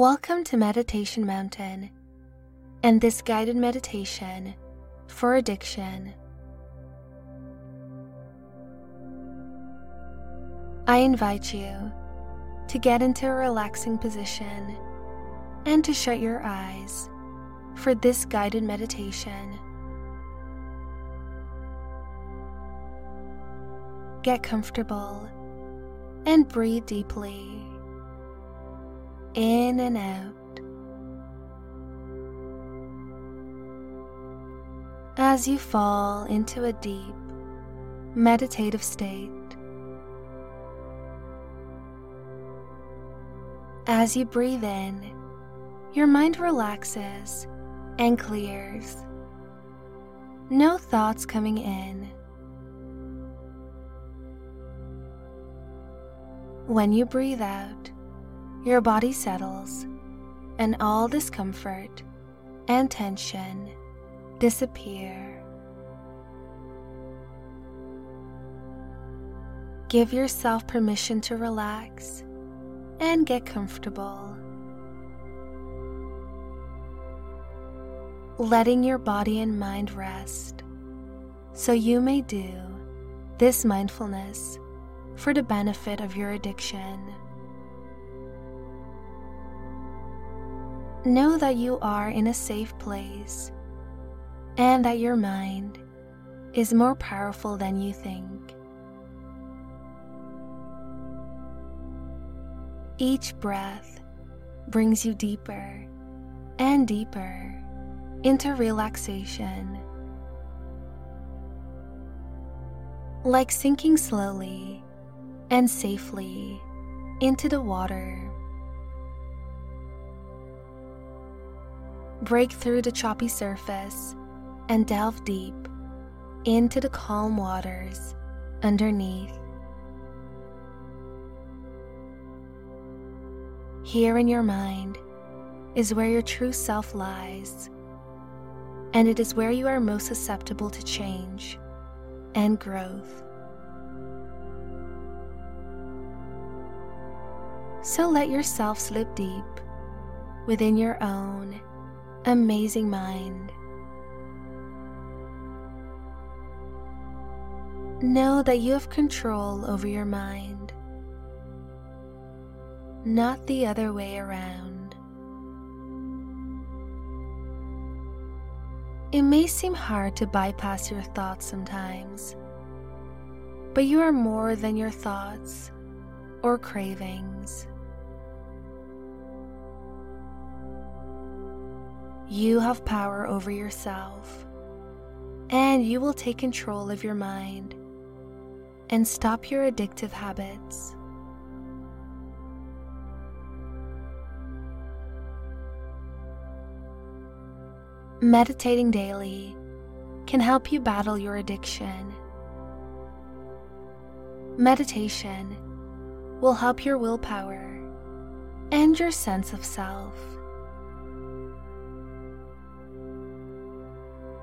Welcome to Meditation Mountain and this guided meditation for addiction. I invite you to get into a relaxing position and to shut your eyes for this guided meditation. Get comfortable and breathe deeply. In and out. As you fall into a deep, meditative state, as you breathe in, your mind relaxes and clears. No thoughts coming in. When you breathe out, your body settles, and all discomfort and tension disappear. Give yourself permission to relax and get comfortable, letting your body and mind rest, so you may do this mindfulness for the benefit of your addiction. Know that you are in a safe place and that your mind is more powerful than you think. Each breath brings you deeper and deeper into relaxation. Like sinking slowly and safely into the water. Break through the choppy surface and delve deep into the calm waters underneath. Here in your mind is where your true self lies, and it is where you are most susceptible to change and growth. So let yourself slip deep within your own amazing mind. Know that you have control over your mind, not the other way around. It may seem hard to bypass your thoughts sometimes, but you are more than your thoughts or cravings. You have power over yourself, and you will take control of your mind and stop your addictive habits. Meditating daily can help you battle your addiction. Meditation will help your willpower and your sense of self.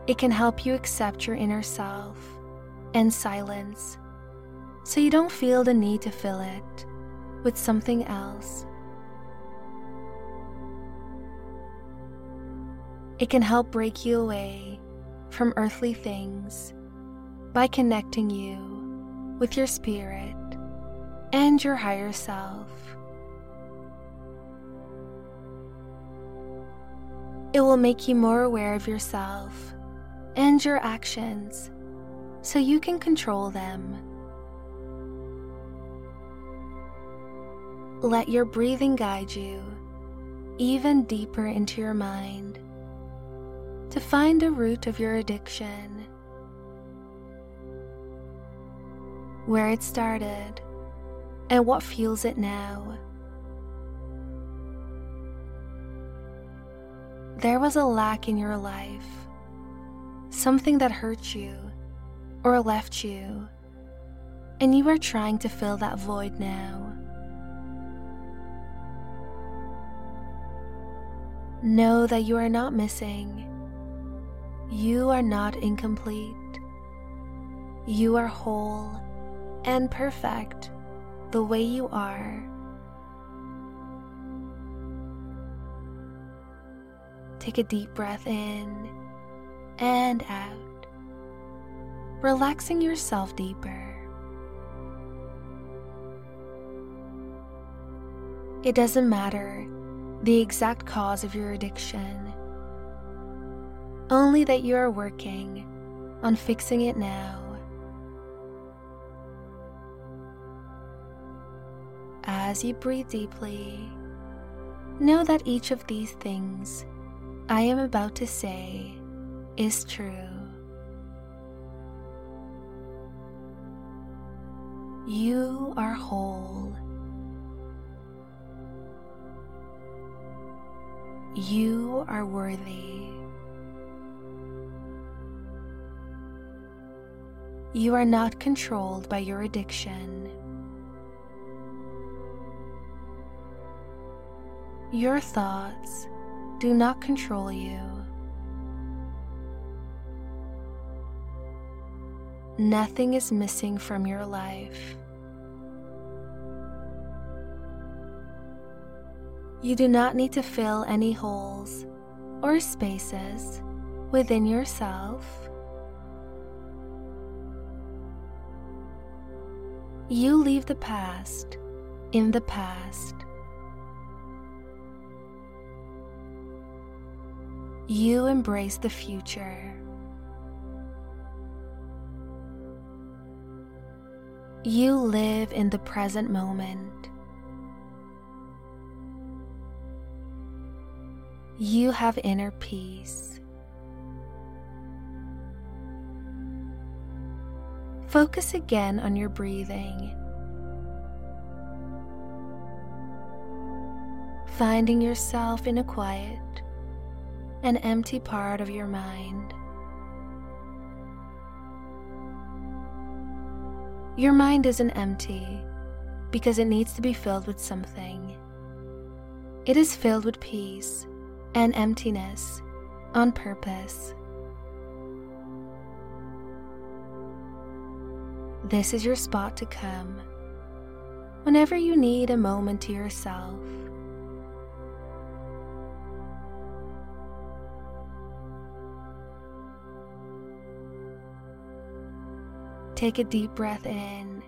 It can help you accept your inner self and silence, so you don't feel the need to fill it with something else. It can help break you away from earthly things by connecting you with your spirit and your higher self. It will make you more aware of yourself and your actions, so you can control them. Let your breathing guide you even deeper into your mind to find the root of your addiction, where it started and what fuels it now. There was a lack in your life, something that hurt you or left you, and you are trying to fill that void now. Know that you are not missing. You are not incomplete. You are whole and perfect the way you are. Take a deep breath in and out, relaxing yourself deeper. It doesn't matter the exact cause of your addiction, only that you are working on fixing it now. As you breathe deeply, know that each of these things I am about to say is true. You are whole. You are worthy. You are not controlled by your addiction. Your thoughts do not control you. Nothing is missing from your life. You do not need to fill any holes or spaces within yourself. You leave the past in the past. You embrace the future. You live in the present moment. You have inner peace. Focus again on your breathing, finding yourself in a quiet, an empty part of your mind. Your mind isn't empty because it needs to be filled with something. It is filled with peace and emptiness on purpose. This is your spot to come whenever you need a moment to yourself. Take a deep breath in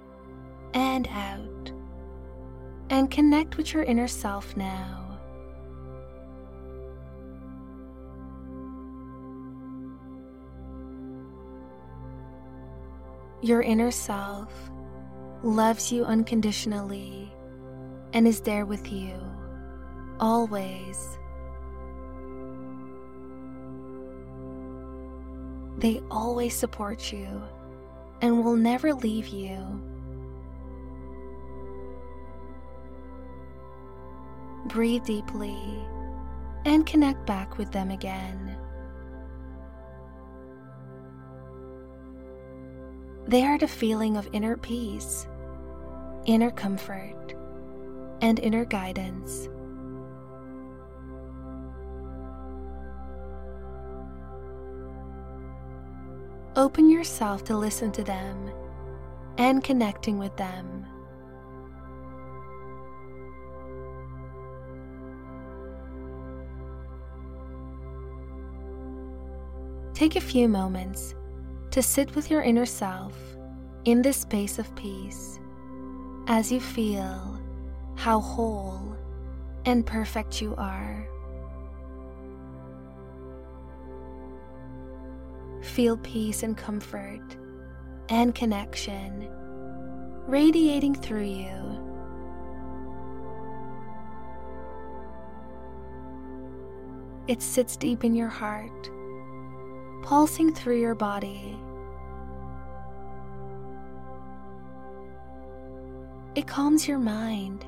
and out, and connect with your inner self now. Your inner self loves you unconditionally and is there with you, always. They always support you and will never leave you. Breathe deeply and connect back with them again. They are the feeling of inner peace, inner comfort, and inner guidance. Open yourself to listen to them and connecting with them. Take a few moments to sit with your inner self in this space of peace as you feel how whole and perfect you are. Feel peace and comfort and connection radiating through you. It sits deep in your heart, pulsing through your body. It calms your mind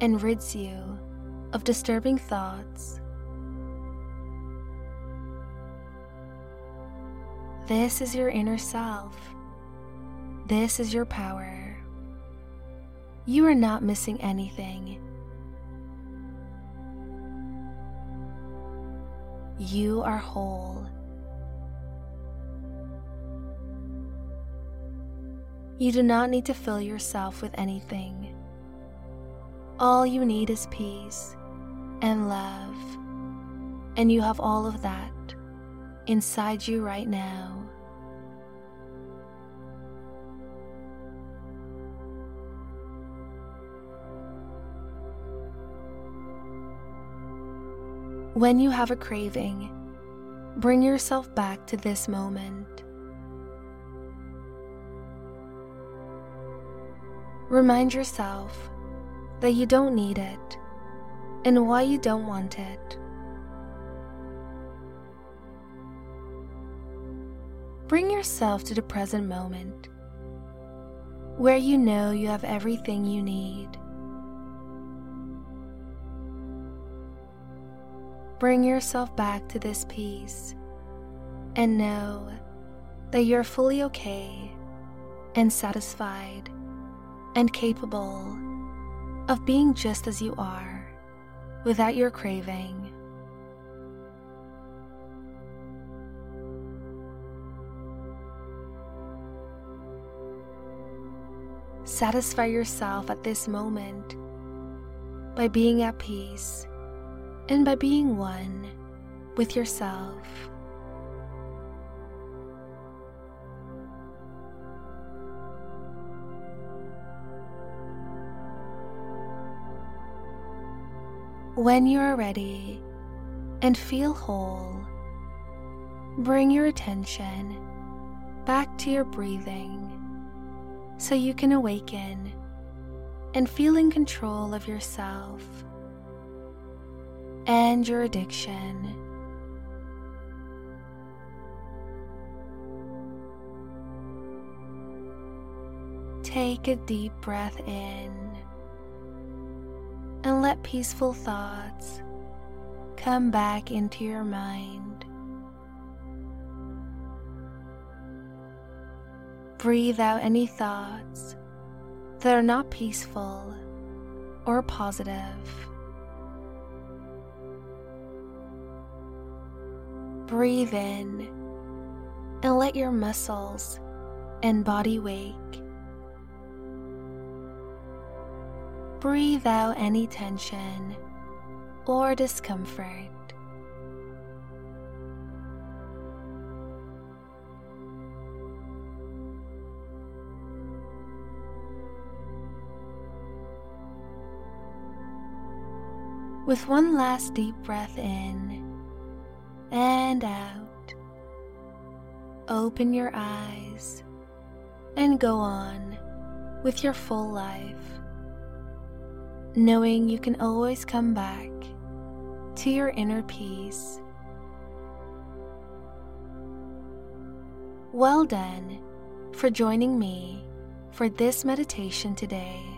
and rids you of disturbing thoughts. This is your inner self. This is your power. You are not missing anything. You are whole. You do not need to fill yourself with anything. All you need is peace and love and you have all of that inside you right now. When you have a craving, bring yourself back to this moment. Remind yourself that you don't need it and why you don't want it. Bring yourself to the present moment, where you know you have everything you need. Bring yourself back to this peace and know that you're fully okay and satisfied and capable of being just as you are without your craving. Satisfy yourself at this moment by being at peace and by being one with yourself. When you are ready and feel whole, bring your attention back to your breathing, so you can awaken and feel in control of yourself and your addiction. Take a deep breath in and let peaceful thoughts come back into your mind. Breathe out any thoughts that are not peaceful or positive. Breathe in and let your muscles and body wake. Breathe out any tension or discomfort. With one last deep breath in and out, open your eyes and go on with your full life, knowing you can always come back to your inner peace. Well done for joining me for this meditation today.